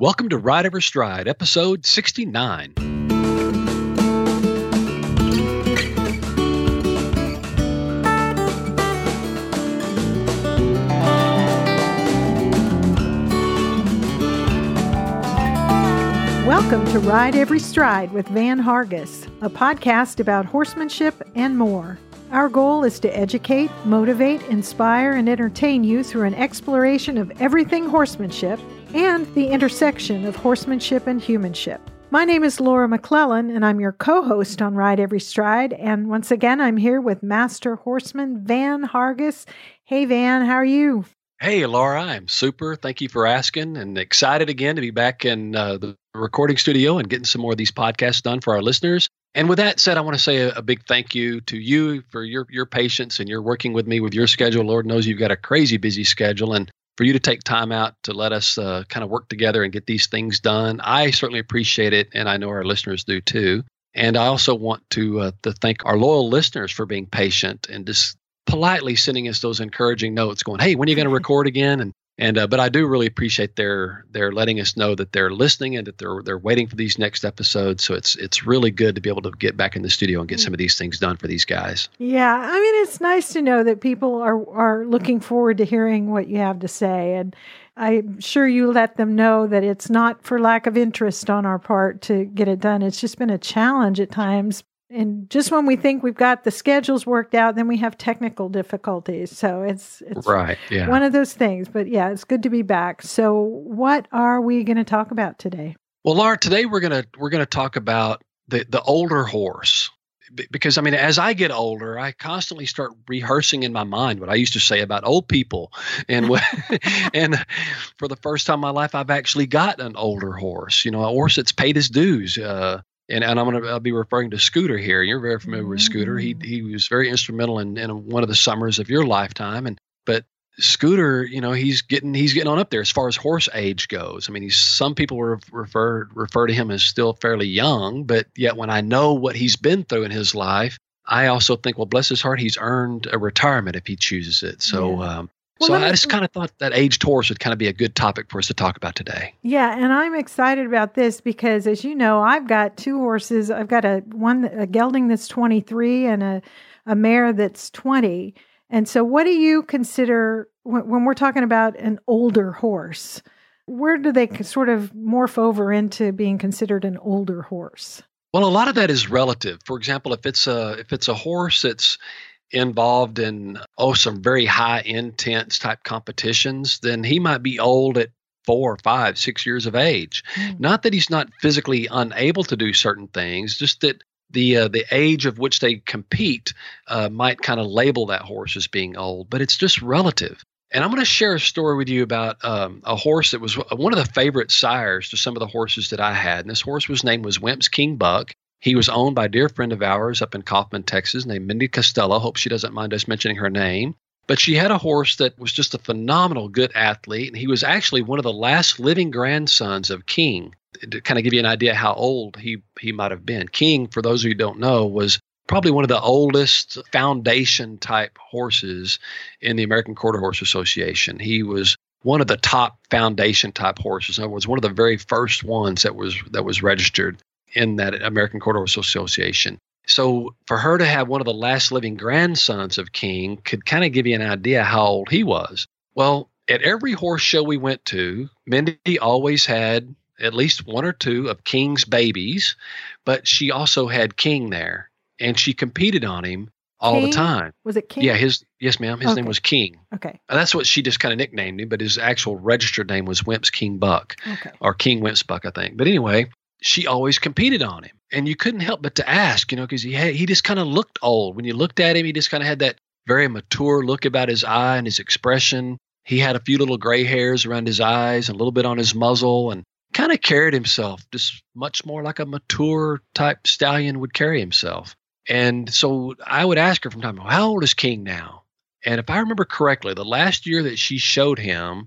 Welcome to Ride Every Stride, episode 69. Welcome to Ride Every Stride with Van Hargis, a podcast about horsemanship and more. Our goal is to educate, motivate, inspire, and entertain you through an exploration of everything horsemanship and the intersection of horsemanship and humanship. My name is Laura McClellan, and I'm your co-host on Ride Every Stride. And once again, I'm here with Master Horseman Van Hargis. Hey, Van, how are you? Hey, Laura, I'm super. Thank you for asking, and excited again to be back in the recording studio and getting some more of these podcasts done for our listeners. And with that said, I want to say a big thank you to you for your patience and your working with me with your schedule. Lord knows you've got a crazy busy schedule, and for you to take time out to let us kind of work together and get these things done. I certainly appreciate it, and I know our listeners do too. And I also want to thank our loyal listeners for being patient and just politely sending us those encouraging notes going, hey, when are you going to record again? But I do really appreciate their letting us know that they're listening and that they're waiting for these next episodes. So it's really good to be able to get back in the studio and get some of these things done for these guys. Yeah, I mean, it's nice to know that people are looking forward to hearing what you have to say, and I'm sure you let them know that it's not for lack of interest on our part to get it done. It's just been a challenge at times. And just when we think we've got the schedules worked out, then we have technical difficulties. So it's right, yeah. One of those things. But yeah, it's good to be back. So what are we going to talk about today? Well, Laura, today we're going to talk about the older horse. Because, I mean, as I get older, I constantly start rehearsing in my mind what I used to say about old people. And and for the first time in my life, I've actually got an older horse, you know, a horse that's paid his dues. And I'll be referring to Scooter here. You're very familiar with Scooter. He was very instrumental in one of the summers of your lifetime. But Scooter, you know, he's getting on up there as far as horse age goes. I mean, some people refer to him as still fairly young, but yet when I know what he's been through in his life, I also think, well, bless his heart, he's earned a retirement if he chooses it. So. Yeah. So I just kind of thought that aged horse would kind of be a good topic for us to talk about today. Yeah, and I'm excited about this because, as you know, I've got two horses. I've got a gelding that's 23 and a mare that's 20. And so what do you consider when we're talking about an older horse? Where do they sort of morph over into being considered an older horse? Well, a lot of that is relative. For example, if it's a horse that's involved in some very high intense type competitions, then he might be old at 4, 5, 6 years of age. Not that he's not physically unable to do certain things, just that the age of which they compete might kind of label that horse as being old, but it's just relative. And I'm going to share a story with you about a horse that was one of the favorite sires to some of the horses that I had. And this horse was named Wimps King Buck. He was owned by a dear friend of ours up in Kaufman, Texas, named Mindy Costello. Hope she doesn't mind us mentioning her name. But she had a horse that was just a phenomenal good athlete, and he was actually one of the last living grandsons of King. To kind of give you an idea how old he might have been. King, for those of you who don't know, was probably one of the oldest foundation-type horses in the American Quarter Horse Association. He was one of the top foundation-type horses. In other words, one of the very first ones that was registered in that American Quarter Horse Association. So for her to have one of the last living grandsons of King could kind of give you an idea how old he was. Well, at every horse show we went to, Mindy always had at least one or two of King's babies, but she also had King there, and she competed on him all the time. Was it King? Yeah, yes, ma'am. His name was King. Okay. And that's what she just kind of nicknamed him, but his actual registered name was Wimps King Buck, or King Wimps Buck, I think. But anyway, she always competed on him. And you couldn't help but to ask, you know, because he just kind of looked old. When you looked at him, he just kind of had that very mature look about his eye and his expression. He had a few little gray hairs around his eyes and a little bit on his muzzle, and kind of carried himself just much more like a mature type stallion would carry himself. And so I would ask her from time to time, how old is King now? And if I remember correctly, the last year that she showed him,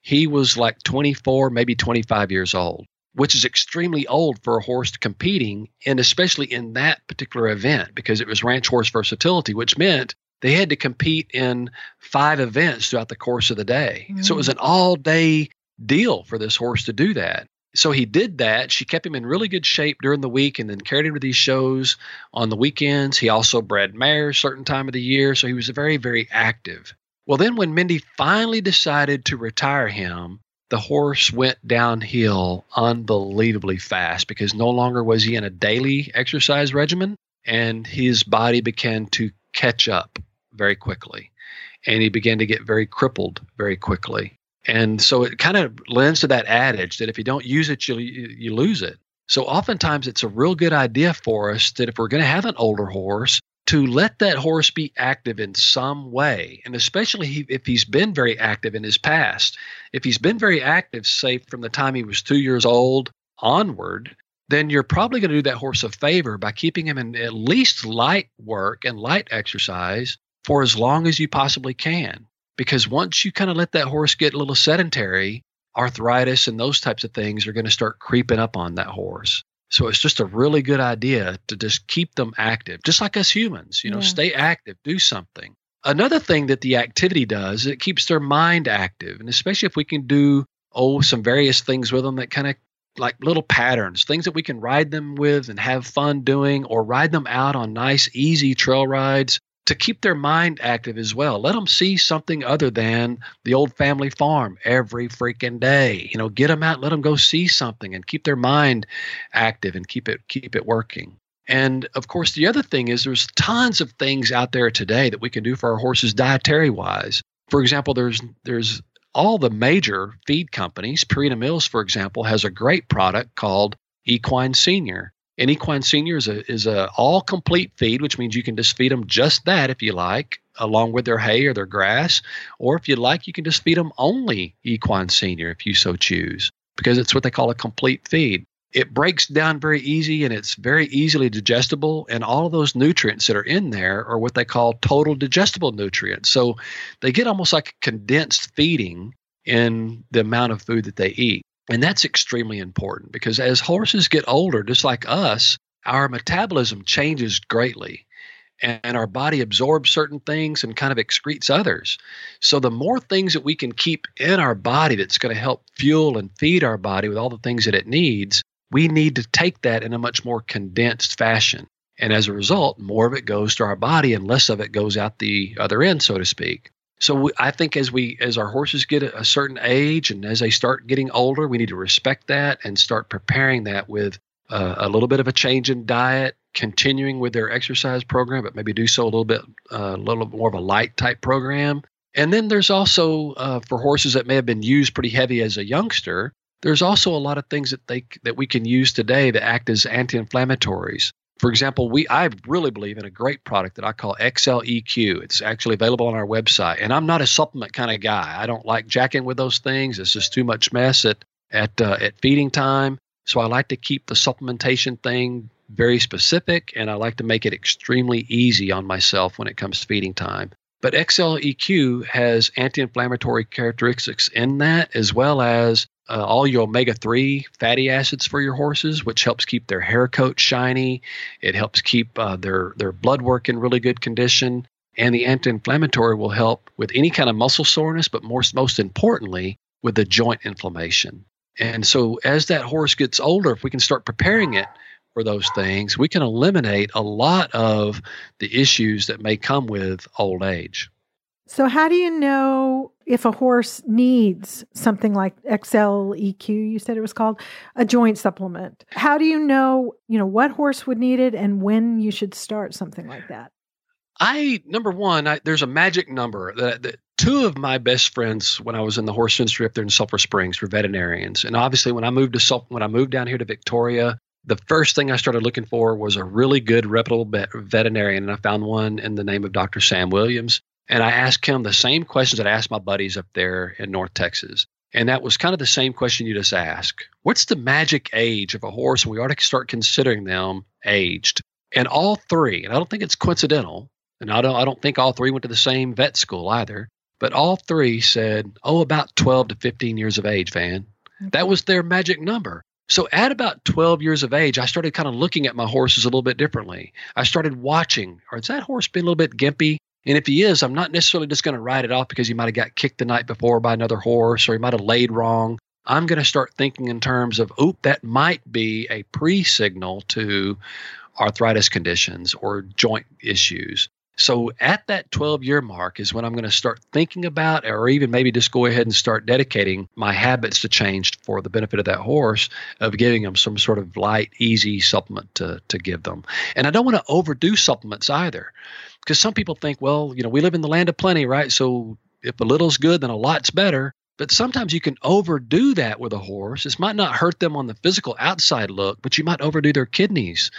he was like 24, maybe 25 years old, which is extremely old for a horse competing, and especially in that particular event, because it was ranch horse versatility, which meant they had to compete in 5 events throughout the course of the day. Mm-hmm. So it was an all-day deal for this horse to do that. So he did that. She kept him in really good shape during the week and then carried him to these shows on the weekends. He also bred mares certain time of the year. So he was very, very active. Well, then when Mindy finally decided to retire him, the horse went downhill unbelievably fast because no longer was he in a daily exercise regimen, and his body began to catch up very quickly, and he began to get very crippled very quickly. And so it kind of lends to that adage that if you don't use it, you lose it. So oftentimes it's a real good idea for us that if we're going to have an older horse, to let that horse be active in some way, and especially if he's been very active in his past. If he's been very active, say, from the time he was 2 years old onward, then you're probably going to do that horse a favor by keeping him in at least light work and light exercise for as long as you possibly can. Because once you kind of let that horse get a little sedentary, arthritis and those types of things are going to start creeping up on that horse. So it's just a really good idea to just keep them active, just like us humans, stay active, do something. Another thing that the activity does, it keeps their mind active. And especially if we can do, some various things with them that kind of like little patterns, things that we can ride them with and have fun doing, or ride them out on nice, easy trail rides to keep their mind active as well. Let them see something other than the old family farm every freaking day. Get them out, let them go see something and keep their mind active and keep it working. And of course, the other thing is there's tons of things out there today that we can do for our horses dietary wise. For example, there's all the major feed companies. Purina Mills, for example, has a great product called Equine Senior. And Equine Senior is a all-complete feed, which means you can just feed them just that if you like, along with their hay or their grass. Or if you like, you can just feed them only Equine Senior if you so choose, because it's what they call a complete feed. It breaks down very easy, and it's very easily digestible. And all of those nutrients that are in there are what they call total digestible nutrients. So they get almost like condensed feeding in the amount of food that they eat. And that's extremely important because as horses get older, just like us, our metabolism changes greatly and our body absorbs certain things and kind of excretes others. So the more things that we can keep in our body that's going to help fuel and feed our body with all the things that it needs, we need to take that in a much more condensed fashion. And as a result, more of it goes to our body and less of it goes out the other end, so to speak. So I think as our horses get a certain age and as they start getting older, we need to respect that and start preparing that with a little bit of a change in diet, continuing with their exercise program, but maybe do so a little more of a light type program. And then there's also for horses that may have been used pretty heavy as a youngster, there's also a lot of things that we can use today that act as anti-inflammatories. For example, I really believe in a great product that I call XLEQ. It's actually available on our website. And I'm not a supplement kind of guy. I don't like jacking with those things. It's just too much mess at feeding time. So I like to keep the supplementation thing very specific, and I like to make it extremely easy on myself when it comes to feeding time. But XLEQ has anti-inflammatory characteristics in that, as well as all your omega-3 fatty acids for your horses, which helps keep their hair coat shiny. It helps keep their blood work in really good condition. And the anti-inflammatory will help with any kind of muscle soreness, but most importantly, with the joint inflammation. And so as that horse gets older, if we can start preparing it for those things, we can eliminate a lot of the issues that may come with old age. So how do you know if a horse needs something like XLEQ, you said it was called, a joint supplement? How do you know, what horse would need it and when you should start something like that? There's a magic number that two of my best friends when I was in the horse industry up there in Sulphur Springs were veterinarians. And obviously when I moved down here to Victoria, the first thing I started looking for was a really good reputable veterinarian. And I found one in the name of Dr. Sam Williams. And I asked him the same questions that I asked my buddies up there in North Texas. And that was kind of the same question you just asked. What's the magic age of a horse? We ought to start considering them aged. And all three, and I don't think it's coincidental, and I don't think all three went to the same vet school either, but all three said, about 12 to 15 years of age, Van. That was their magic number. So at about 12 years of age, I started kind of looking at my horses a little bit differently. I started watching, is that horse being a little bit gimpy? And if he is, I'm not necessarily just going to ride it off because he might have got kicked the night before by another horse or he might have laid wrong. I'm going to start thinking in terms of, oh, that might be a pre-signal to arthritis conditions or joint issues. So at that 12-year mark is when I'm going to start thinking about, or even maybe just go ahead and start dedicating my habits to change for the benefit of that horse, of giving them some sort of light, easy supplement to give them. And I don't want to overdo supplements either, because some people think, well, you know, we live in the land of plenty, right? So if a little's good, then a lot's better. But sometimes you can overdo that with a horse. This might not hurt them on the physical outside look, but you might overdo their kidneys,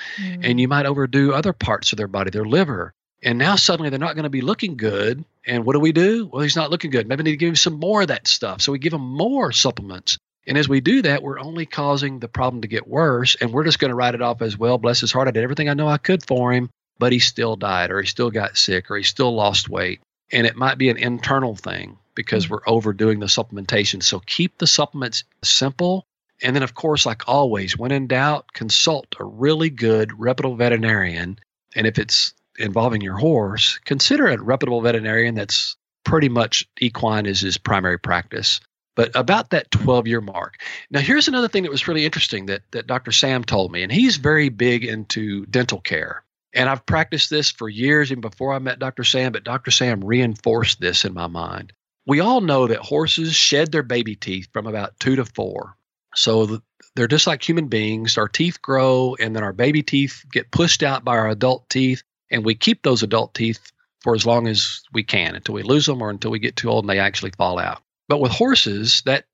and you might overdo other parts of their body, their liver. And now suddenly they're not going to be looking good. And what do? Well, he's not looking good. Maybe we need to give him some more of that stuff. So we give him more supplements. And as we do that, we're only causing the problem to get worse. And we're just going to write it off as, well, bless his heart, I did everything I know I could for him, but he still died, or he still got sick, or he still lost weight. And it might be an internal thing because we're overdoing the supplementation. So keep the supplements simple. And then, of course, like always, when in doubt, consult a really good, reputable veterinarian. And if it's involving your horse, consider a reputable veterinarian that's pretty much equine as his primary practice. But about that 12-year mark. Now, here's another thing that was really interesting that Dr. Sam told me, and he's very big into dental care. And I've practiced this for years, even before I met Dr. Sam, but Dr. Sam reinforced this in my mind. We all know that horses shed their baby teeth from about 2 to 4. So they're just like human beings. Our teeth grow, and then our baby teeth get pushed out by our adult teeth. And we keep those adult teeth for as long as we can, until we lose them or until we get too old and they actually fall out. But with horses, that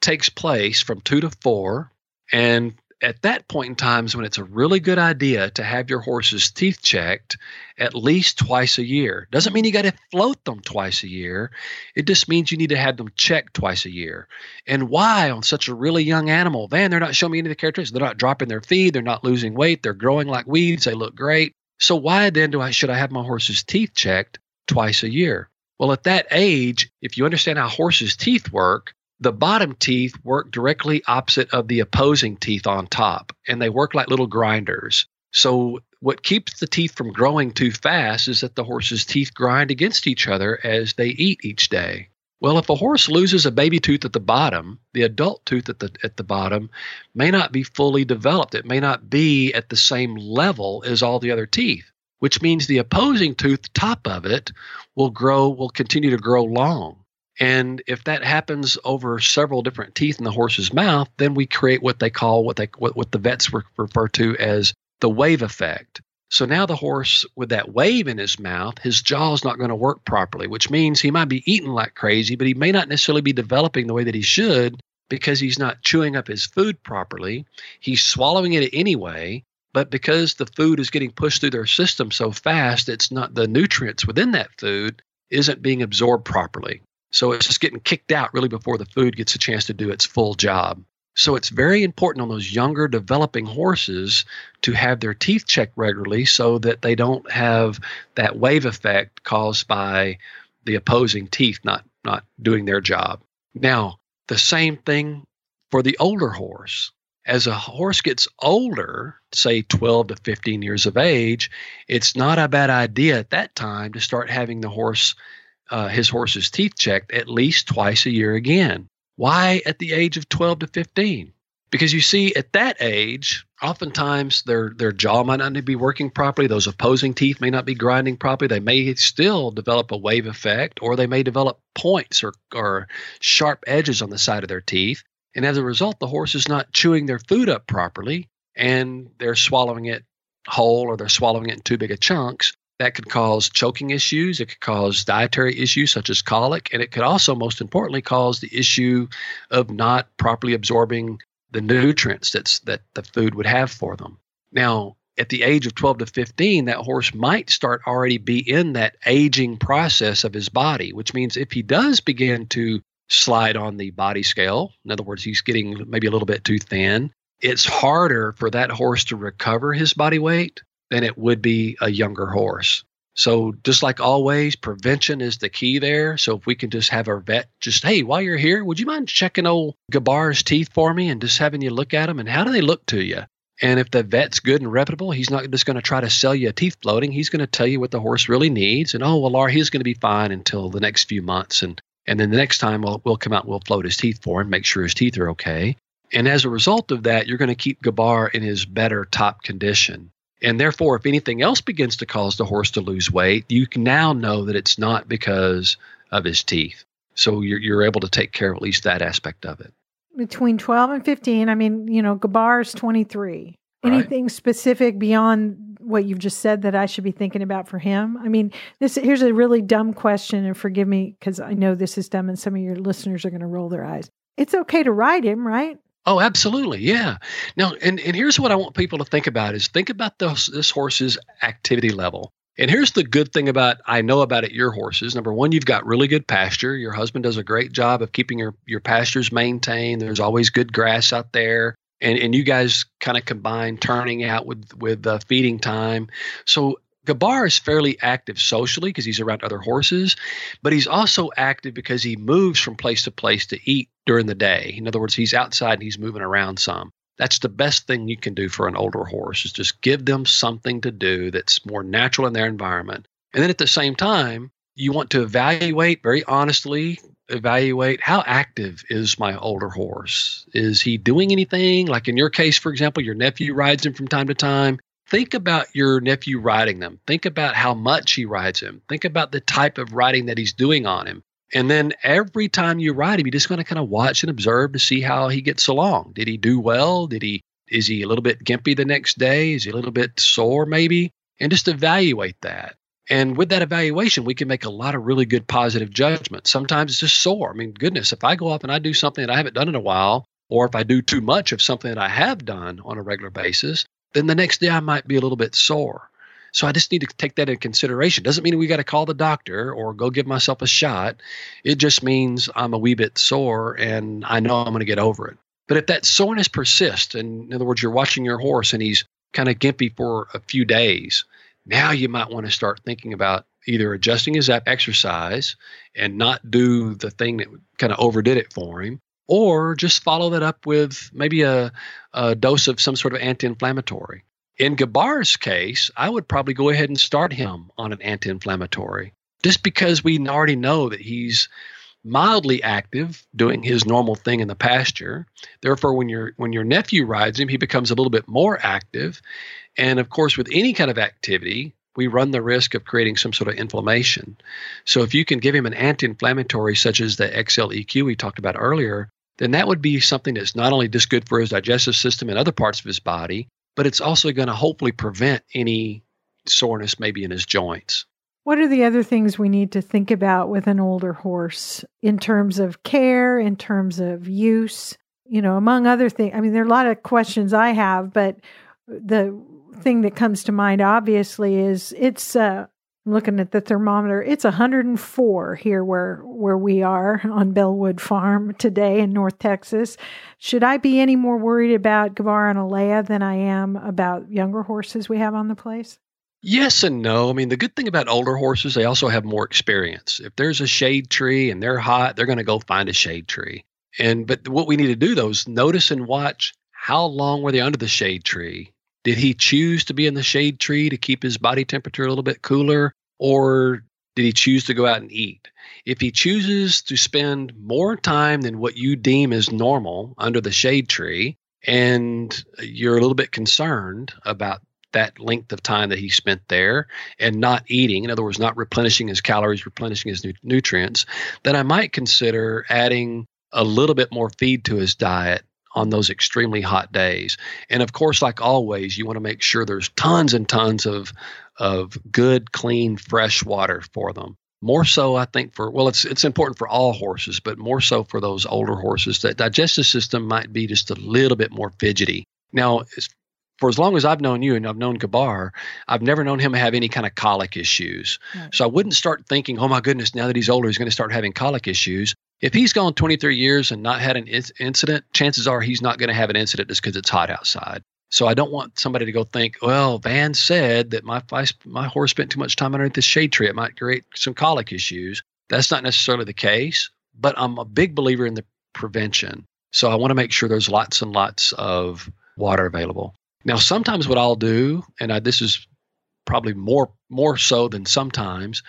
takes place from 2 to 4. And at that point in time is when it's a really good idea to have your horse's teeth checked at least twice a year. Doesn't mean you got to float them twice a year. It just means you need to have them checked twice a year. And why on such a really young animal? Van, they're not showing me any of the characteristics. They're not dropping their feed. They're not losing weight. They're growing like weeds. They look great. So why then should I have my horse's teeth checked twice a year? Well, at that age, if you understand how horses' teeth work, the bottom teeth work directly opposite of the opposing teeth on top, and they work like little grinders. So what keeps the teeth from growing too fast is that the horse's teeth grind against each other as they eat each day. Well, if a horse loses a baby tooth at the bottom, the adult tooth at the bottom may not be fully developed. It may not be at the same level as all the other teeth, which means the opposing tooth top of it will continue to grow long. And if that happens over several different teeth in the horse's mouth, then we create what the vets refer to as the wave effect. So now the horse, with that wave in his mouth, his jaw's not going to work properly, which means he might be eating like crazy, but he may not necessarily be developing the way that he should because he's not chewing up his food properly. He's swallowing it anyway, but because the food is getting pushed through their system so fast, it's not the nutrients within that food isn't being absorbed properly. So it's just getting kicked out really before the food gets a chance to do its full job. So it's very important on those younger developing horses to have their teeth checked regularly so that they don't have that wave effect caused by the opposing teeth not doing their job. Now, the same thing for the older horse. As a horse gets older, say 12 to 15 years of age, it's not a bad idea at that time to start having the horse, his horse's teeth checked at least twice a year again. Why at the age of 12 to 15? Because you see, at that age, oftentimes their jaw might not be working properly. Those opposing teeth may not be grinding properly. They may still develop a wave effect, or they may develop points or sharp edges on the side of their teeth. And as a result, the horse is not chewing their food up properly, and they're swallowing it whole, or they're swallowing it in too big of chunks. That could cause choking issues. It could cause dietary issues such as colic. And it could also, most importantly, cause the issue of not properly absorbing the nutrients that the food would have for them. Now, at the age of 12 to 15, that horse might start already be in that aging process of his body, which means if he does begin to slide on the body scale, in other words, he's getting maybe a little bit too thin, it's harder for that horse to recover his body weight than it would be a younger horse. So just like always, prevention is the key there. So if we can just have our vet hey, while you're here, would you mind checking old Gabar's teeth for me and just having you look at them? And how do they look to you? And if the vet's good and reputable, he's not just going to try to sell you a teeth bloating. He's going to tell you what the horse really needs. And, oh, well, Laura, he's going to be fine until the next few months. And And then the next time we'll come out, we'll float his teeth for him, make sure his teeth are okay. And as a result of that, you're going to keep Gabar in his better top condition. And therefore, if anything else begins to cause the horse to lose weight, you can now know that it's not because of his teeth. So you're able to take care of at least that aspect of it. Between 12 and 15, I mean, you know, Gabar's 23. Anything right. Specific beyond what you've just said that I should be thinking about for him? I mean, here's a really dumb question, and forgive me because I know this is dumb and some of your listeners are going to roll their eyes. It's okay to ride him, right? Oh, absolutely. Yeah. Now, and here's what I want people to think about is think about this horse's activity level. And here's the good thing I know about your horses. Number one, you've got really good pasture. Your husband does a great job of keeping your pastures maintained. There's always good grass out there. And you guys kind of combine turning out with feeding time. So Gabar is fairly active socially because he's around other horses, but he's also active because he moves from place to place to eat during the day. In other words, he's outside and he's moving around some. That's the best thing you can do for an older horse is just give them something to do that's more natural in their environment. And then at the same time, you want to very honestly evaluate how active is my older horse? Is he doing anything? Like in your case, for example, your nephew rides him from time to time. Think about your nephew riding them. Think about how much he rides him. Think about the type of riding that he's doing on him. And then every time you ride him, you're just going to kind of watch and observe to see how he gets along. Did he do well? Is he a little bit gimpy the next day? Is he a little bit sore maybe? And just evaluate that. And with that evaluation, we can make a lot of really good positive judgments. Sometimes it's just sore. I mean, goodness, if I go up and I do something that I haven't done in a while, or if I do too much of something that I have done on a regular basis, then the next day I might be a little bit sore. So I just need to take that into consideration. Doesn't mean we got to call the doctor or go give myself a shot. It just means I'm a wee bit sore and I know I'm going to get over it. But if that soreness persists, and in other words, you're watching your horse and he's kind of gimpy for a few days, now you might want to start thinking about either adjusting his exercise and not do the thing that kind of overdid it for him, or just follow that up with maybe a dose of some sort of anti-inflammatory. In Gabar's case, I would probably go ahead and start him on an anti-inflammatory just because we already know that he's mildly active doing his normal thing in the pasture. Therefore, when your nephew rides him, he becomes a little bit more active. And of course, with any kind of activity, we run the risk of creating some sort of inflammation. So if you can give him an anti-inflammatory such as the XLEQ we talked about earlier, then that would be something that's not only just good for his digestive system and other parts of his body, but it's also going to hopefully prevent any soreness maybe in his joints. What are the other things we need to think about with an older horse in terms of care, in terms of use, you know, among other things? I mean, there are a lot of questions I have, but the thing that comes to mind, obviously, is I'm looking at the thermometer. It's 104 here where we are on Bellwood Farm today in North Texas. Should I be any more worried about Gabar and Alea than I am about younger horses we have on the place? Yes and no. I mean, the good thing about older horses, they also have more experience. If there's a shade tree and they're hot, they're going to go find a shade tree. But what we need to do, though, is notice and watch how long were they under the shade tree. Did he choose to be in the shade tree to keep his body temperature a little bit cooler, or did he choose to go out and eat? If he chooses to spend more time than what you deem is normal under the shade tree, and you're a little bit concerned about that length of time that he spent there and not eating, in other words, not replenishing his calories, replenishing his nutrients, then I might consider adding a little bit more feed to his diet on those extremely hot days. And of course, like always, you want to make sure there's tons and tons of good, clean, fresh water for them. More so, I think, it's important for all horses, but more so for those older horses. That digestive system might be just a little bit more fidgety. Now, for as long as I've known you and I've known Gabar, I've never known him have any kind of colic issues. Right. So I wouldn't start thinking, oh my goodness, now that he's older, he's going to start having colic issues. If he's gone 23 years and not had an incident, chances are he's not going to have an incident just because it's hot outside. So I don't want somebody to go think, well, Van said that my horse spent too much time underneath the shade tree. It might create some colic issues. That's not necessarily the case, but I'm a big believer in the prevention. So I want to make sure there's lots and lots of water available. Now, sometimes what I'll do, and this is probably more so than sometimes,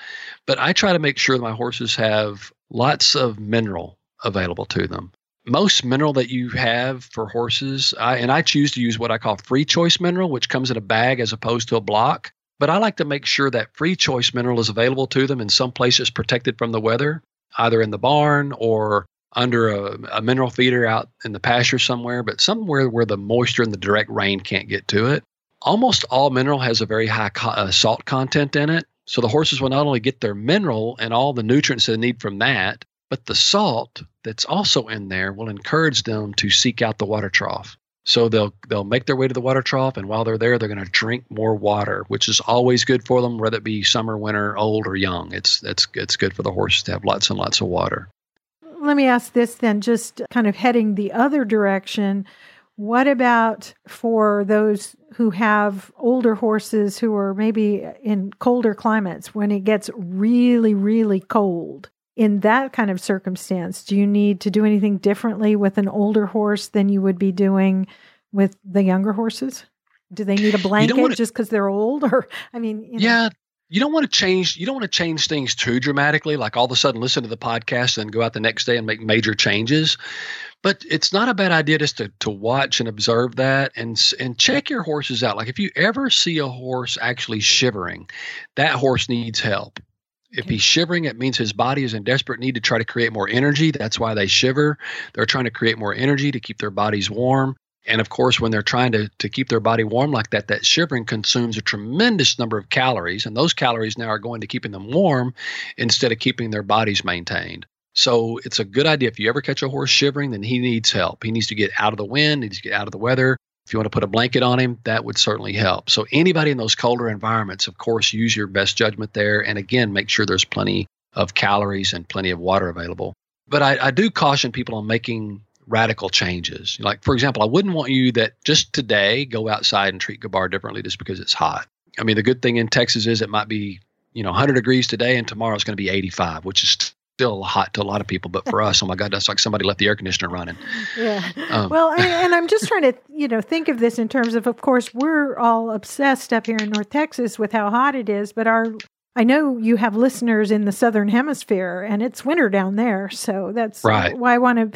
but I try to make sure that my horses have lots of mineral available to them. Most mineral that you have for horses, I choose to use what I call free choice mineral, which comes in a bag as opposed to a block. But I like to make sure that free choice mineral is available to them in some places protected from the weather, either in the barn or under a mineral feeder out in the pasture somewhere, but somewhere where the moisture and the direct rain can't get to it. Almost all mineral has a very high salt content in it. So the horses will not only get their mineral and all the nutrients they need from that, but the salt that's also in there will encourage them to seek out the water trough. So they'll make their way to the water trough, and while they're there, they're going to drink more water, which is always good for them, whether it be summer, winter, old, or young. It's good for the horse to have lots and lots of water. Let me ask this then, just kind of heading the other direction. What about for those who have older horses who are maybe in colder climates when it gets really, really cold? In that kind of circumstance, do you need to do anything differently with an older horse than you would be doing with the younger horses? Do they need a blanket just because they're old? Or know. You don't want to change things too dramatically, like all of a sudden listen to the podcast and go out the next day and make major changes. But it's not a bad idea just to watch and observe that and check your horses out. Like if you ever see a horse actually shivering, that horse needs help. If he's shivering, it means his body is in desperate need to try to create more energy. That's why they shiver. They're trying to create more energy to keep their bodies warm. And of course, when they're trying to keep their body warm like that, that shivering consumes a tremendous number of calories. And those calories now are going to keeping them warm instead of keeping their bodies maintained. So it's a good idea. If you ever catch a horse shivering, then he needs help. He needs to get out of the wind, needs to get out of the weather. If you want to put a blanket on him, that would certainly help. So anybody in those colder environments, of course, use your best judgment there. And again, make sure there's plenty of calories and plenty of water available. But I do caution people on making radical changes. Like, for example, I wouldn't want you that just today go outside and treat Gabar differently just because it's hot. I mean, the good thing in Texas is it might be, 100 degrees today and tomorrow it's going to be 85, which is still hot to a lot of people, but for us, oh my God, that's like somebody left the air conditioner running. Yeah. And I'm just trying to, think of this in terms of course, we're all obsessed up here in North Texas with how hot it is, but I know you have listeners in the Southern Hemisphere and it's winter down there. So that's right. Why I want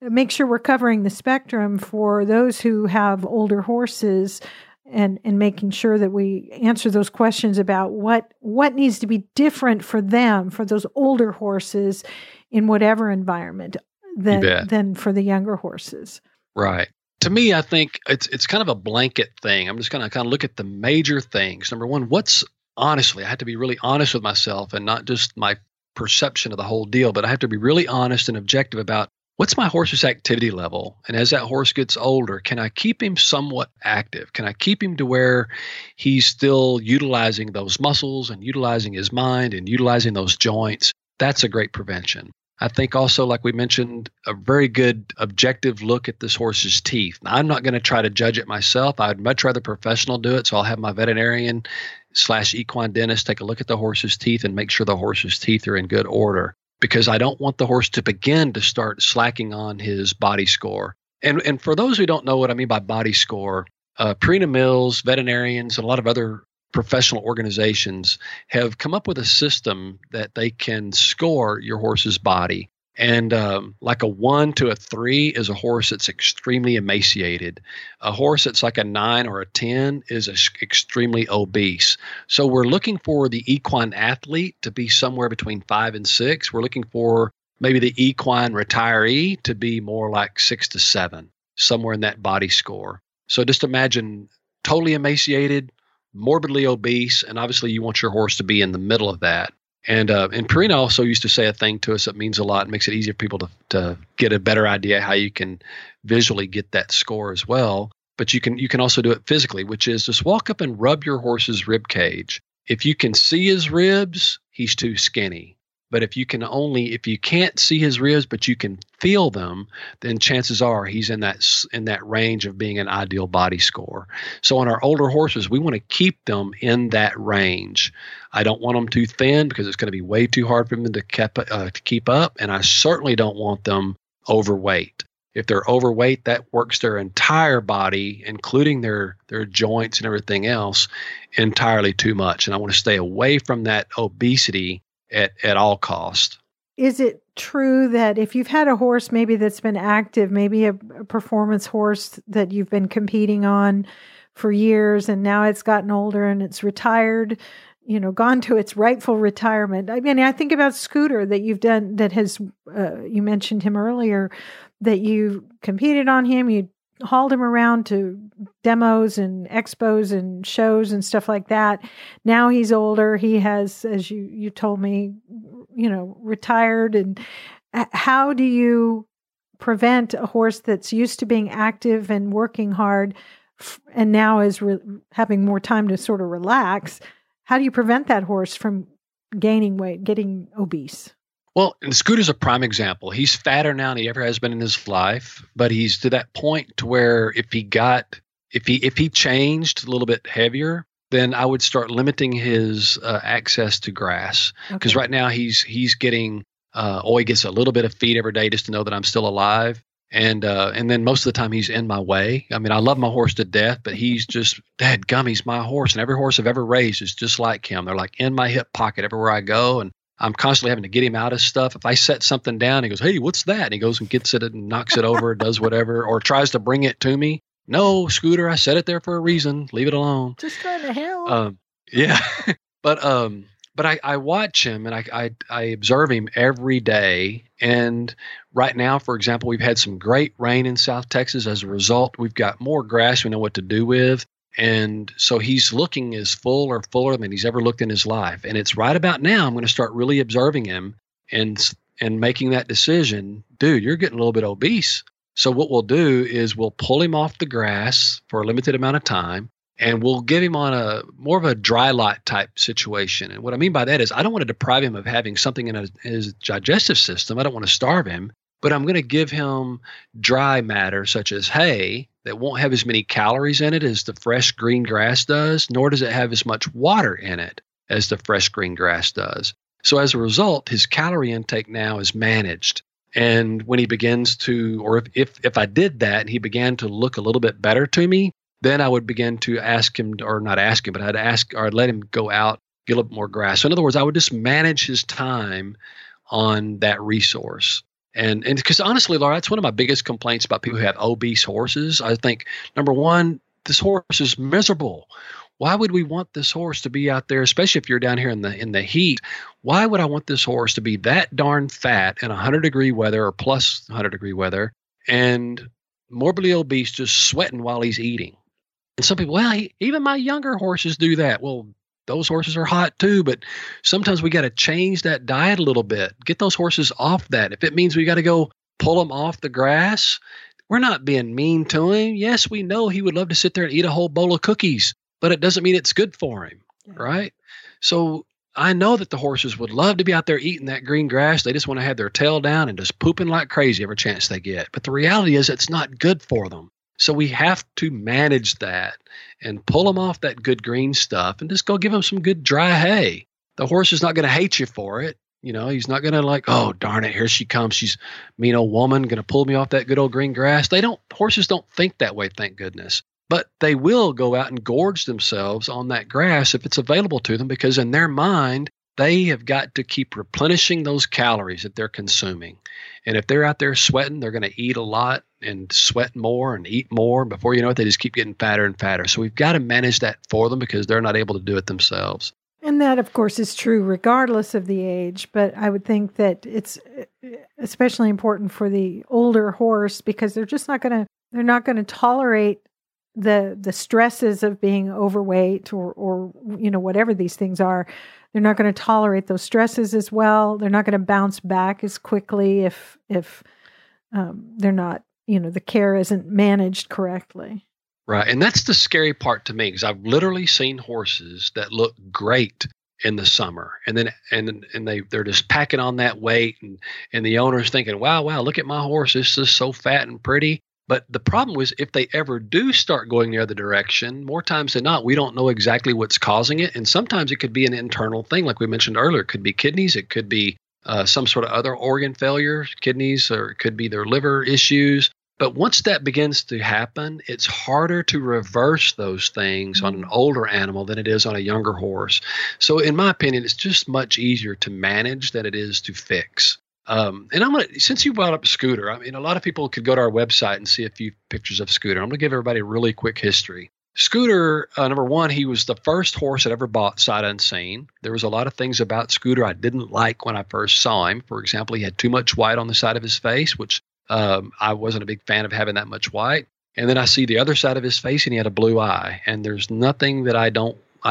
to make sure we're covering the spectrum for those who have older horses and making sure that we answer those questions about what needs to be different for them, for those older horses in whatever environment than for the younger horses. Right. To me, I think it's kind of a blanket thing. I'm just going to kind of look at the major things. Number one, honestly, I have to be really honest with myself and not just my perception of the whole deal, but I have to be really honest and objective about what's my horse's activity level? And as that horse gets older, can I keep him somewhat active? Can I keep him to where he's still utilizing those muscles and utilizing his mind and utilizing those joints? That's a great prevention. I think also, like we mentioned, a very good objective look at this horse's teeth. Now, I'm not going to try to judge it myself. I'd much rather a professional do it. So I'll have my veterinarian / equine dentist take a look at the horse's teeth and make sure the horse's teeth are in good order, because I don't want the horse to begin to start slacking on his body score. And for those who don't know what I mean by body score, Purina Mills, veterinarians, and a lot of other professional organizations have come up with a system that they can score your horse's body. And like a 1 to a 3 is a horse that's extremely emaciated. A horse that's like a 9 or a 10 is extremely obese. So we're looking for the equine athlete to be somewhere between 5 and 6. We're looking for maybe the equine retiree to be more like 6 to 7, somewhere in that body score. So just imagine totally emaciated, morbidly obese, and obviously you want your horse to be in the middle of that. And Purina also used to say a thing to us that means a lot and makes it easier for people to get a better idea how you can visually get that score as well. But you can also do it physically, which is just walk up and rub your horse's rib cage. If you can see his ribs, he's too skinny. But if you can't see his ribs, but you can feel them, then chances are he's in that range of being an ideal body score. So on our older horses, we want to keep them in that range. I don't want them too thin because it's going to be way too hard for them to keep up. And I certainly don't want them overweight. If they're overweight, that works their entire body, including their joints and everything else, entirely too much. And I want to stay away from that obesity at all cost. is it true that if you've had a horse maybe that's been active, maybe a performance horse that you've been competing on for years and now it's gotten older and it's retired, you know, gone to its rightful retirement? I mean, I think about Scooter that you've done, that has, you mentioned him earlier, that you competed on him, you hauled him around to demos and expos and shows and stuff like that. Now he's older. He has, as you told me, you know, retired. And how do you prevent a horse that's used to being active and working hard and now is having more time to sort of relax? How do you prevent that horse from gaining weight, getting obese? Well, and Scooter's a prime example. He's fatter now than he ever has been in his life, but he's to that point to where if he changed a little bit heavier, then I would start limiting his access to grass, because right now he's getting he gets a little bit of feed every day just to know that I'm still alive, and then most of the time he's in my way. I mean, I love my horse to death, but he's just dadgum, he's my horse, and every horse I've ever raised is just like him. They're like in my hip pocket everywhere I go, and I'm constantly having to get him out of stuff. If I set something down, he goes, "Hey, what's that?" And he goes and gets it and knocks it over, does whatever, or tries to bring it to me. No, Scooter, I set it there for a reason. Leave it alone. Just trying to help. Yeah. But I watch him and I observe him every day. And right now, for example, we've had some great rain in South Texas. As a result, we've got more grass we know what to do with. And so he's looking as full or fuller than he's ever looked in his life. And it's right about now I'm going to start really observing him and making that decision. Dude, you're getting a little bit obese. So what we'll do is we'll pull him off the grass for a limited amount of time, and we'll get him on a more of a dry lot type situation. And what I mean by that is I don't want to deprive him of having something in his digestive system. I don't want to starve him, but I'm going to give him dry matter such as hay that won't have as many calories in it as the fresh green grass does, nor does it have as much water in it as the fresh green grass does. So as a result, his calorie intake now is managed. And when he begins to, or if I did that and he began to look a little bit better to me, then I would begin to ask him, or not ask him, but I'd ask, or I'd let him go out, get a little bit more grass. So in other words, I would just manage his time on that resource. And because honestly, Laura, that's one of my biggest complaints about people who have obese horses. I think, number one, this horse is miserable. Why would we want this horse to be out there, especially if you're down here in the heat? Why would I want this horse to be that darn fat in 100-degree weather or plus 100-degree weather and morbidly obese, just sweating while he's eating? And some people, well, even my younger horses do that. Well, those horses are hot too, but sometimes we got to change that diet a little bit, get those horses off that. If it means we got to go pull them off the grass, we're not being mean to him. Yes, we know he would love to sit there and eat a whole bowl of cookies, but it doesn't mean it's good for him, right? So I know that the horses would love to be out there eating that green grass. They just want to have their tail down and just pooping like crazy every chance they get. But the reality is it's not good for them. So we have to manage that and pull them off that good green stuff and just go give them some good dry hay. The horse is not going to hate you for it. You know, he's not going to like, oh, darn it, here she comes. She's a mean old woman going to pull me off that good old green grass. Horses don't think that way, thank goodness. But they will go out and gorge themselves on that grass if it's available to them, because in their mind, they have got to keep replenishing those calories that they're consuming. And if they're out there sweating, they're going to eat a lot and sweat more and eat more. Before you know it, they just keep getting fatter and fatter. So we've got to manage that for them because they're not able to do it themselves. And that, of course, is true regardless of the age. But I would think that it's especially important for the older horse because they're just not going to tolerate the stresses of being overweight or you know, whatever these things are. They're not going to tolerate those stresses as well. They're not going to bounce back as quickly if they're not, you know, the care isn't managed correctly. Right. And that's the scary part to me, because I've literally seen horses that look great in the summer and then they're just packing on that weight and the owner's thinking, wow, look at my horse. This is so fat and pretty. But the problem is if they ever do start going the other direction, more times than not, we don't know exactly what's causing it. And sometimes it could be an internal thing, like we mentioned earlier. It could be kidneys. It could be some sort of other organ failure, kidneys, or it could be their liver issues. But once that begins to happen, it's harder to reverse those things on an older animal than it is on a younger horse. So in my opinion, it's just much easier to manage than it is to fix. And I'm going to, since you brought up Scooter, I mean, a lot of people could go to our website and see a few pictures of Scooter. I'm going to give everybody a really quick history. Scooter, number one, he was the first horse I'd ever bought sight unseen. There was a lot of things about Scooter I didn't like when I first saw him. For example, he had too much white on the side of his face, which I wasn't a big fan of having that much white. And then I see the other side of his face and he had a blue eye. And there's nothing that I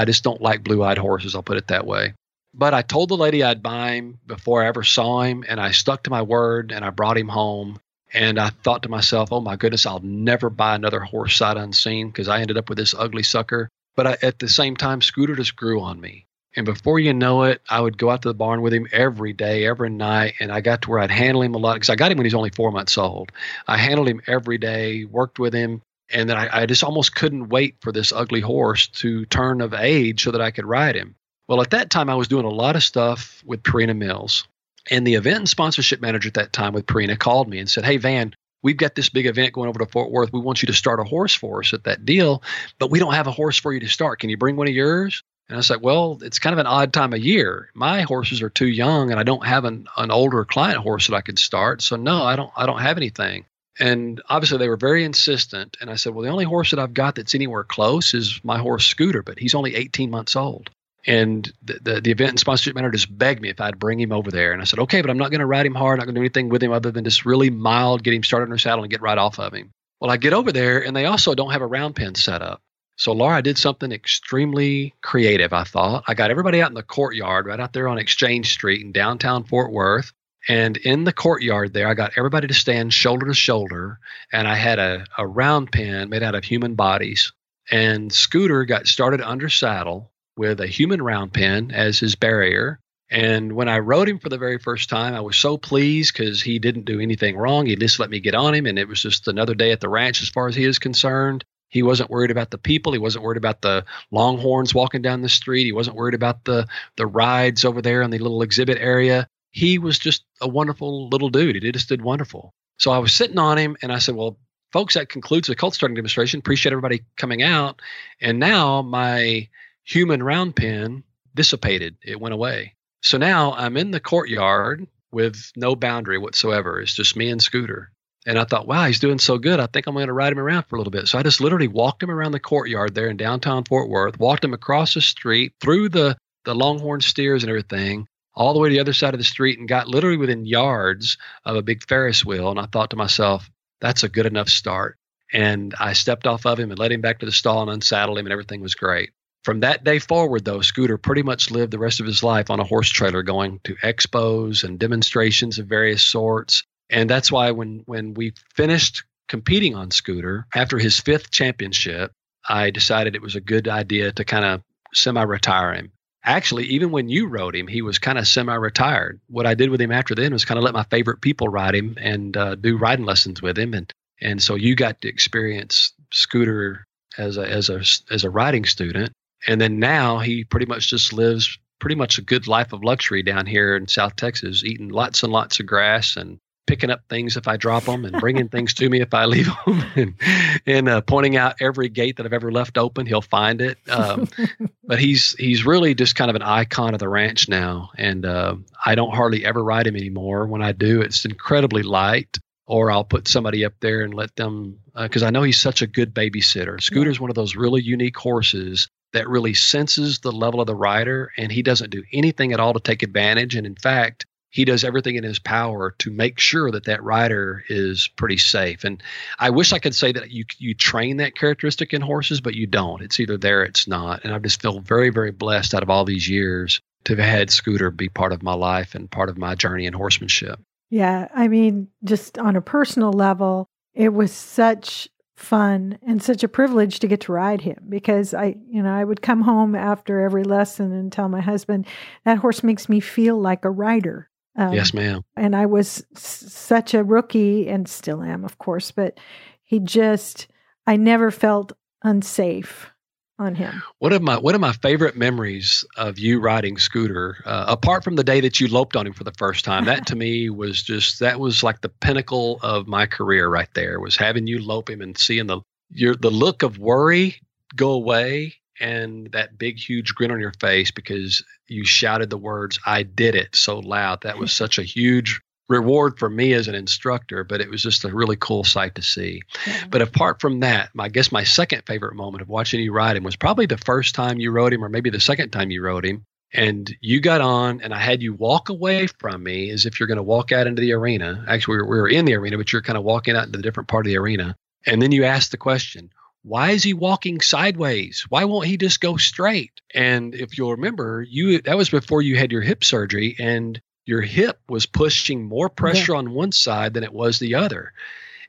just don't like blue-eyed horses. I'll put it that way. But I told the lady I'd buy him before I ever saw him, and I stuck to my word, and I brought him home. And I thought to myself, oh, my goodness, I'll never buy another horse sight unseen, because I ended up with this ugly sucker. But at the same time, Scooter just grew on me. And before you know it, I would go out to the barn with him every day, every night. And I got to where I'd handle him a lot, because I got him when he was only 4 months old. I handled him every day, worked with him. And then I just almost couldn't wait for this ugly horse to turn of age so that I could ride him. Well, at that time, I was doing a lot of stuff with Purina Mills. And the event and sponsorship manager at that time with Purina called me and said, hey, Van, we've got this big event going over to Fort Worth. We want you to start a horse for us at that deal, but we don't have a horse for you to start. Can you bring one of yours? And I was like, well, it's kind of an odd time of year. My horses are too young, and I don't have an older client horse that I could start. So, no, I don't have anything. And obviously, they were very insistent. And I said, well, the only horse that I've got that's anywhere close is my horse Scooter, but he's only 18 months old. And the event and sponsorship manager just begged me if I'd bring him over there. And I said, okay, but I'm not going to ride him hard. I'm not going to do anything with him other than just really mild, get him started in her saddle and get right off of him. Well, I get over there, and they also don't have a round pen set up. So, Laura did something extremely creative, I thought. I got everybody out in the courtyard right out there on Exchange Street in downtown Fort Worth. And in the courtyard there, I got everybody to stand shoulder to shoulder, and I had a round pen made out of human bodies. And Scooter got started under saddle with a human round pen as his barrier. And when I rode him for the very first time, I was so pleased because he didn't do anything wrong. He just let me get on him, and it was just another day at the ranch as far as he is concerned. He wasn't worried about the people. He wasn't worried about the longhorns walking down the street. He wasn't worried about the rides over there in the little exhibit area. He was just a wonderful little dude. He just did wonderful. So I was sitting on him, and I said, well, folks, that concludes the colt starting demonstration. Appreciate everybody coming out. And now my human round pen dissipated. It went away. So now I'm in the courtyard with no boundary whatsoever. It's just me and Scooter. And I thought, wow, he's doing so good. I think I'm going to ride him around for a little bit. So I just literally walked him around the courtyard there in downtown Fort Worth, walked him across the street, through the longhorn steers and everything, all the way to the other side of the street, and got literally within yards of a big Ferris wheel. And I thought to myself, that's a good enough start. And I stepped off of him and led him back to the stall and unsaddled him, and everything was great. From that day forward, though, Scooter pretty much lived the rest of his life on a horse trailer, going to expos and demonstrations of various sorts. And that's why when we finished competing on Scooter, after his fifth championship, I decided it was a good idea to kind of semi-retire him. Actually, even when you rode him, he was kind of semi-retired. What I did with him after then was kind of let my favorite people ride him and do riding lessons with him, and so you got to experience Scooter as a riding student. And then now he pretty much just lives pretty much a good life of luxury down here in South Texas, eating lots and lots of grass and picking up things if I drop them, and bringing things to me if I leave them, and pointing out every gate that I've ever left open. He'll find it. But he's really just kind of an icon of the ranch now. And I don't hardly ever ride him anymore. When I do, it's incredibly light, or I'll put somebody up there and let them, because I know he's such a good babysitter. Scooter's one of those really unique horses that really senses the level of the rider, and he doesn't do anything at all to take advantage. And in fact, he does everything in his power to make sure that that rider is pretty safe. And I wish I could say that you train that characteristic in horses, but you don't. It's either there or it's not. And I just feel very, very blessed out of all these years to have had Scooter be part of my life and part of my journey in horsemanship. Yeah. I mean, just on a personal level, it was such fun and such a privilege to get to ride him, because I would come home after every lesson and tell my husband, that horse makes me feel like a rider. Yes, ma'am. And I was such a rookie, and still am, of course, but I never felt unsafe on him. One of my favorite memories of you riding Scooter, apart from the day that you loped on him for the first time, that to me was that was like the pinnacle of my career right there, was having you lope him and seeing the look of worry go away. And that big, huge grin on your face because you shouted the words, I did it, so loud. That was such a huge reward for me as an instructor, but it was just a really cool sight to see. Yeah. But apart from that, I guess my second favorite moment of watching you ride him was probably the first time you rode him, or maybe the second time you rode him. And you got on, and I had you walk away from me as if you're going to walk out into the arena. Actually, we were in the arena, but you're kind of walking out into the different part of the arena. And then you asked the question, why is he walking sideways? Why won't he just go straight? And if you'll remember, that was before you had your hip surgery, and your hip was pushing more pressure on one side than it was the other.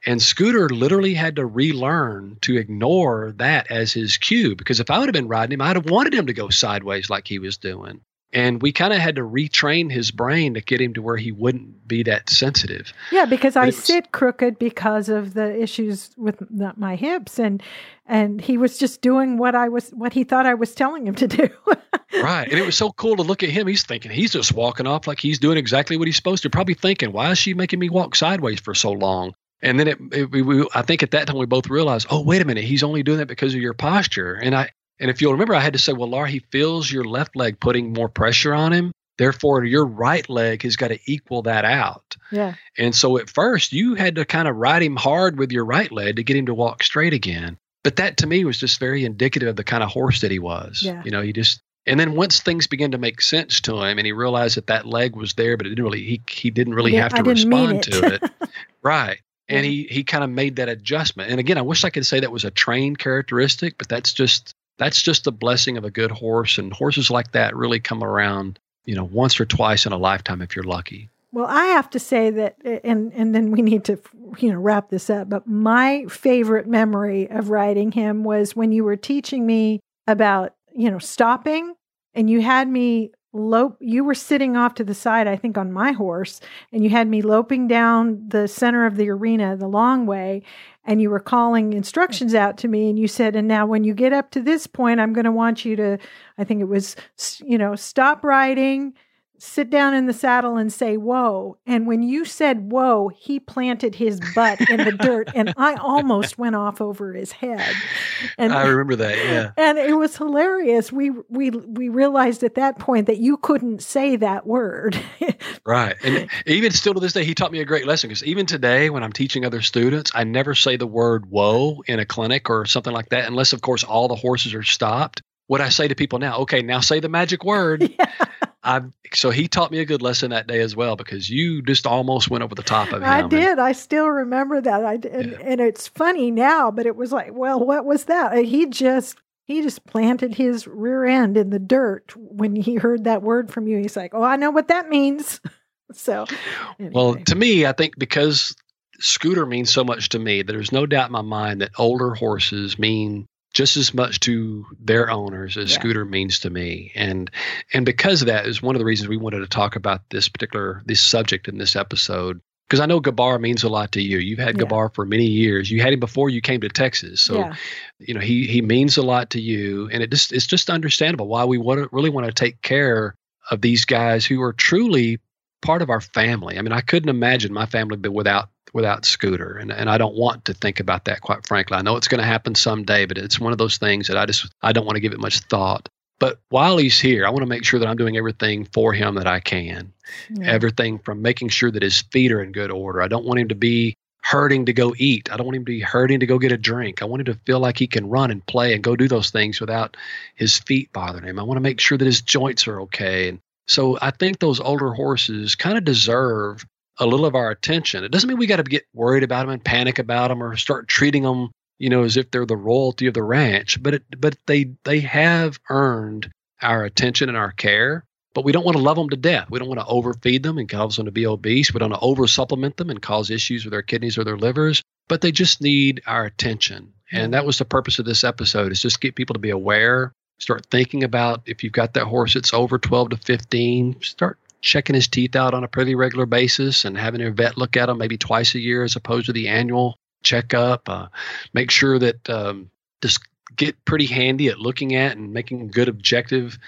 And Scooter literally had to relearn to ignore that as his cue, because if I would have been riding him, I'd have wanted him to go sideways like he was doing. And we kind of had to retrain his brain to get him to where he wouldn't be that sensitive. Yeah, because I sit crooked because of the issues with my hips, and he was just doing what he thought I was telling him to do. Right. And it was so cool to look at him. He's thinking, he's just walking off like he's doing exactly what he's supposed to, probably thinking, why is she making me walk sideways for so long? And then I think at that time we both realized, oh, wait a minute, he's only doing that because of your posture. And if you'll remember, I had to say, well, Laura, he feels your left leg putting more pressure on him. Therefore, your right leg has got to equal that out. Yeah. And so at first, you had to kind of ride him hard with your right leg to get him to walk straight again. But that, to me, was just very indicative of the kind of horse that he was. Yeah. You know, and then once things began to make sense to him and he realized that leg was there, but it didn't really, he didn't really have to respond to it. Right. And he kind of made that adjustment. And again, I wish I could say that was a trained characteristic, but that's just the blessing of a good horse. And horses like that really come around, you know, once or twice in a lifetime if you're lucky. Well, I have to say that, and then we need to, you know, wrap this up. But my favorite memory of riding him was when you were teaching me about, you know, stopping, and you had me lope. You were sitting off to the side, I think, on my horse, and you had me loping down the center of the arena the long way, and you were calling instructions out to me, and you said, and now when you get up to this point, I'm going to want you to, I think it was, you know, stop riding, sit down in the saddle, and say, whoa. And when you said, whoa, he planted his butt in the dirt, and I almost went off over his head. And I remember that. Yeah. And it was hilarious. We realized at that point that you couldn't say that word. Right. And even still to this day, he taught me a great lesson, because even today when I'm teaching other students, I never say the word whoa in a clinic or something like that, unless of course all the horses are stopped. What I say to people now, okay, now say the magic word. Yeah. So he taught me a good lesson that day as well, because you just almost went over the top of him. I did. I still remember that. And it's funny now, but it was like, well, what was that? He just planted his rear end in the dirt when he heard that word from you. He's like, oh, I know what that means. So, anyway. Well, to me, I think because Scooter means so much to me, there's no doubt in my mind that older horses mean just as much to their owners as Scooter means to me. And because of that is one of the reasons we wanted to talk about this subject in this episode, because I know Gabar means a lot to you. You've had Gabar for many years. You had him before you came to Texas. So, you know, he means a lot to you, and it's just understandable why we really want to take care of these guys who are truly part of our family. I mean, I couldn't imagine my family without Scooter. And I don't want to think about that, quite frankly. I know it's going to happen someday, but it's one of those things that I don't want to give it much thought. But while he's here, I want to make sure that I'm doing everything for him that I can. Yeah. Everything from making sure that his feet are in good order. I don't want him to be hurting to go eat. I don't want him to be hurting to go get a drink. I want him to feel like he can run and play and go do those things without his feet bothering him. I want to make sure that his joints are okay. And so I think those older horses kind of deserve a little of our attention. It doesn't mean we got to get worried about them and panic about them or start treating them, you know, as if they're the royalty of the ranch, but they have earned our attention and our care, but we don't want to love them to death. We don't want to overfeed them and cause them to be obese. We don't want to over-supplement them and cause issues with their kidneys or their livers, but they just need our attention. And that was the purpose of this episode, is just get people to be aware, start thinking about if you've got that horse that's over 12 to 15, start checking his teeth out on a pretty regular basis and having a vet look at him maybe twice a year as opposed to the annual checkup. Make sure that just get pretty handy at looking at and making a good objective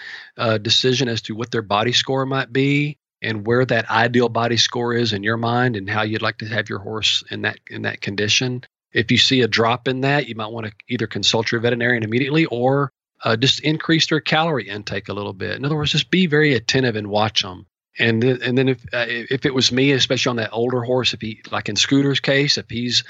decision as to what their body score might be and where that ideal body score is in your mind and how you'd like to have your horse in that condition. If you see a drop in that, you might want to either consult your veterinarian immediately or just increase their calorie intake a little bit. In other words, just be very attentive and watch them. And then if it was me, especially on that older horse, if he, like in Scooter's case, if he's,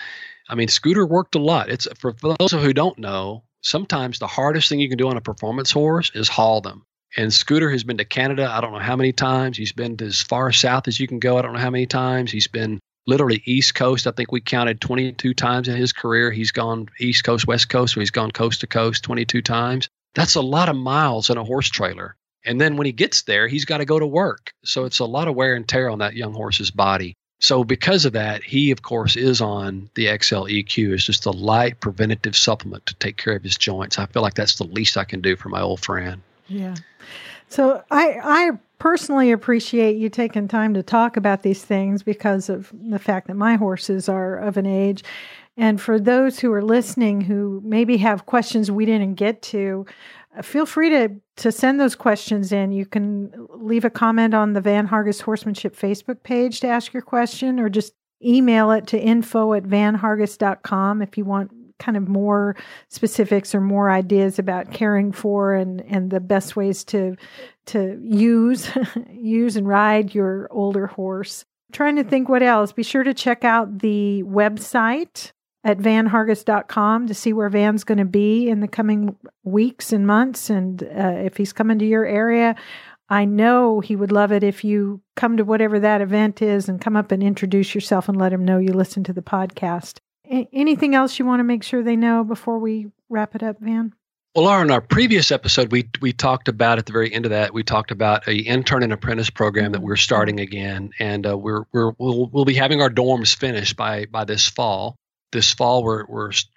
I mean, Scooter worked a lot. It's, for those who don't know, sometimes the hardest thing you can do on a performance horse is haul them. And Scooter has been to Canada, I don't know how many times. He's been to as far south as you can go, I don't know how many times. He's been literally East Coast. I think we counted 22 times in his career. He's gone East Coast, West Coast, so he's gone coast to coast 22 times. That's a lot of miles in a horse trailer. And then when he gets there, he's got to go to work. So it's a lot of wear and tear on that young horse's body. So because of that, he, of course, is on the XLEQ. It's just a light preventative supplement to take care of his joints. I feel like that's the least I can do for my old friend. Yeah. So I personally appreciate you taking time to talk about these things because of the fact that my horses are of an age. And for those who are listening who maybe have questions we didn't get to, feel free to send those questions in. You can leave a comment on the Van Hargis Horsemanship Facebook page to ask your question, or just email it to info@vanhargis.com if you want kind of more specifics or more ideas about caring for and the best ways to use and ride your older horse. I'm trying to think what else. Be sure to check out the website at vanhargis.com to see where Van's going to be in the coming weeks and months, and if he's coming to your area. I know he would love it if you come to whatever that event is and come up and introduce yourself and let him know you listen to the podcast. Anything else you want to make sure they know before we wrap it up, Van? Well, Laura, in our previous episode, we talked about, at the very end of that, we talked about an intern and apprentice program that we're starting again, and we'll be having our dorms finished by this fall. This fall, we're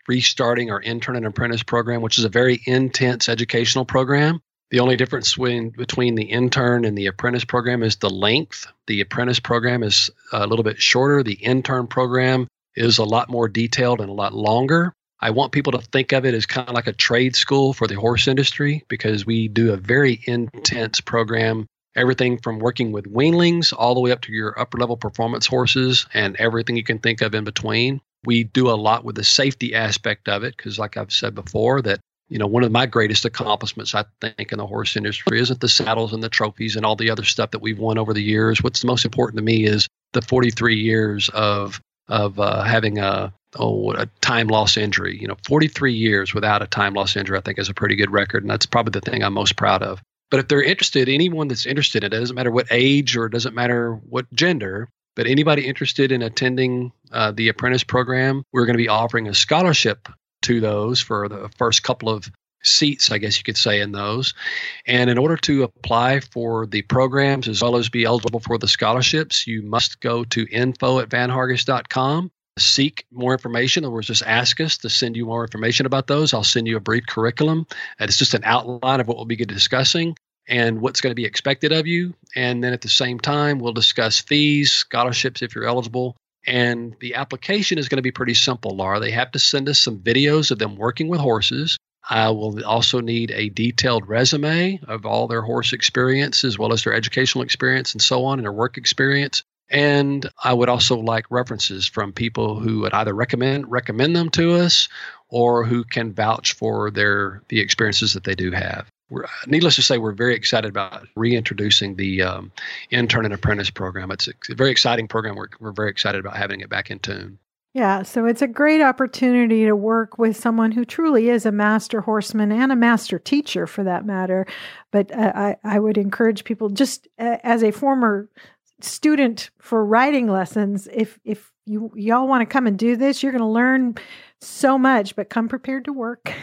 restarting our intern and apprentice program, which is a very intense educational program. The only difference between the intern and the apprentice program is the length. The apprentice program is a little bit shorter. The intern program is a lot more detailed and a lot longer. I want people to think of it as kind of like a trade school for the horse industry, because we do a very intense program. Everything from working with weanlings all the way up to your upper-level performance horses and everything you can think of in between. We do a lot with the safety aspect of it, because like I've said before, that, you know, one of my greatest accomplishments, I think, in the horse industry isn't the saddles and the trophies and all the other stuff that we've won over the years. What's most important to me is the 43 years of having a time loss injury. You know, 43 years without a time loss injury, I think, is a pretty good record, and that's probably the thing I'm most proud of. But if they're interested, anyone that's interested, it doesn't matter what age or it doesn't matter what gender, but anybody interested in attending the apprentice program, we're going to be offering a scholarship to those for the first couple of seats, I guess you could say, in those. And in order to apply for the programs as well as be eligible for the scholarships, you must go to info@vanhargis.com, seek more information, or just ask us to send you more information about those. I'll send you a brief curriculum. It's just an outline of what we'll be discussing and what's going to be expected of you. And then at the same time, we'll discuss fees, scholarships if you're eligible. And the application is going to be pretty simple, Laura. They have to send us some videos of them working with horses. I will also need a detailed resume of all their horse experience, as well as their educational experience and so on, and their work experience. And I would also like references from people who would either recommend them to us or who can vouch for the experiences that they do have. Needless to say, we're very excited about reintroducing the intern and apprentice program. It's a very exciting program. We're very excited about having it back in tune. Yeah, so it's a great opportunity to work with someone who truly is a master horseman and a master teacher, for that matter. But I would encourage people, just as a former student for riding lessons, if y'all want to come and do this, you're going to learn so much, but come prepared to work.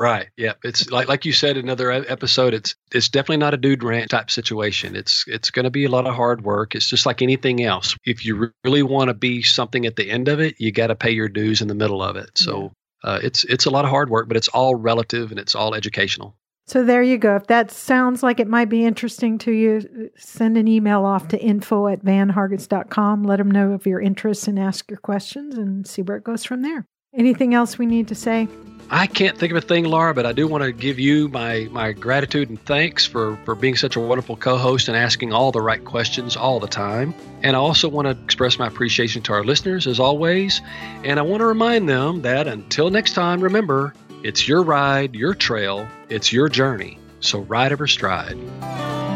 Right. Yeah. It's like you said in another episode, it's definitely not a dude ranch type situation. It's going to be a lot of hard work. It's just like anything else. If you really want to be something at the end of it, you got to pay your dues in the middle of it. So it's a lot of hard work, but it's all relative and it's all educational. So there you go. If that sounds like it might be interesting to you, send an email off to info@vanhargis.com. Let them know of your interests and ask your questions and see where it goes from there. Anything else we need to say? I can't think of a thing, Laura, but I do want to give you my gratitude and thanks for being such a wonderful co-host and asking all the right questions all the time. And I also want to express my appreciation to our listeners, as always. And I want to remind them that until next time, remember, it's your ride, your trail, it's your journey. So ride every stride.